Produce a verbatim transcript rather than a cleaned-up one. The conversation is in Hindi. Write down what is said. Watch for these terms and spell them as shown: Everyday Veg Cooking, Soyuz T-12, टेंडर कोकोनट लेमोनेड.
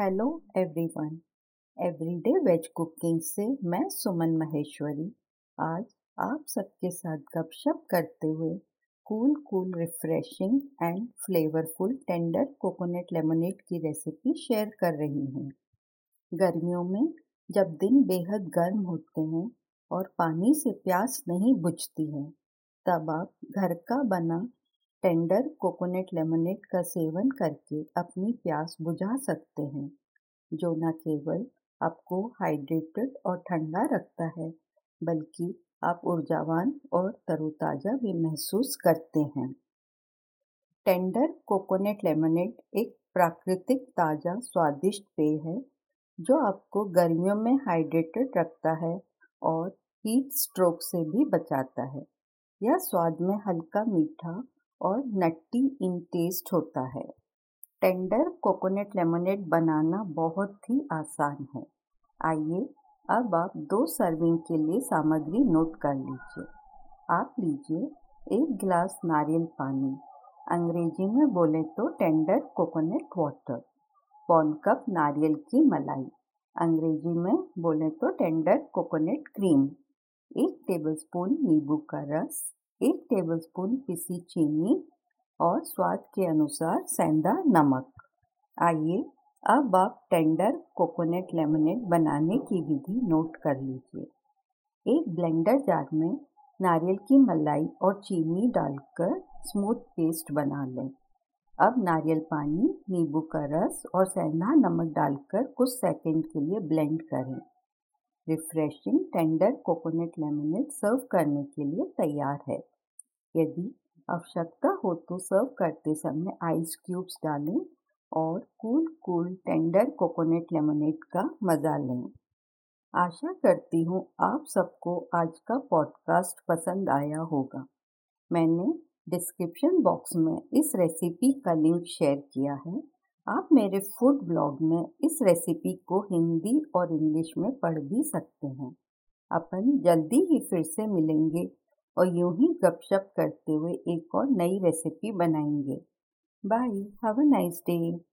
Hello everyone, everyday veg cooking से मैं सुमन माहेश्वरी आज आप सबके साथ गपशप करते हुए cool cool refreshing and flavourful टेंडर कोकोनट लेमोनेड की रेसिपी शेयर कर रही हूँ। गर्मियों में जब दिन बेहद गर्म होते हैं और पानी से प्यास नहीं बुझती है, तब आप घर का बना टेंडर कोकोनट लेमोनेड का सेवन करके अपनी प्यास बुझा सकते हैं, जो न केवल आपको हाइड्रेटेड और ठंडा रखता है बल्कि आप ऊर्जावान और तरोताजा भी महसूस करते हैं। टेंडर कोकोनट लेमोनेड एक प्राकृतिक ताज़ा स्वादिष्ट पेय है जो आपको गर्मियों में हाइड्रेटेड रखता है और हीट स्ट्रोक से भी बचाता है। यह स्वाद में हल्का मीठा और नट्टी इन टेस्ट होता है। टेंडर कोकोनट लेमोनेड बनाना बहुत ही आसान है। आइए अब आप दो सर्विंग के लिए सामग्री नोट कर लीजिए। आप लीजिए एक गिलास नारियल पानी, अंग्रेजी में बोले तो टेंडर कोकोनट वाटर, पौन कप नारियल की मलाई, अंग्रेजी में बोले तो टेंडर कोकोनट क्रीम, एक टेबलस्पून नींबू का रस, एक टेबलस्पून पिसी चीनी और स्वाद के अनुसार सेंधा नमक। आइए अब आप टेंडर कोकोनट लेमोनेड बनाने की विधि नोट कर लीजिए। एक ब्लेंडर जार में नारियल की मलाई और चीनी डालकर स्मूथ पेस्ट बना लें। अब नारियल पानी, नींबू का रस और सेंधा नमक डालकर कुछ सेकंड के लिए ब्लेंड करें। Refreshing टेंडर कोकोनट लेमोनेड serve करने के लिए तैयार है। यदि आवश्यकता हो तो सर्व करते समय आइस क्यूब्स डालें और cool cool टेंडर कोकोनट लेमोनेड का मज़ा लें। आशा करती हूँ आप सबको आज का पॉडकास्ट पसंद आया होगा। मैंने डिस्क्रिप्शन बॉक्स में इस रेसिपी का लिंक शेयर किया है। आप मेरे फूड ब्लॉग में इस रेसिपी को हिंदी और इंग्लिश में पढ़ भी सकते हैं। अपन जल्दी ही फिर से मिलेंगे और यूं ही गपशप करते हुए एक और नई रेसिपी बनाएंगे। Bye, have a nice day.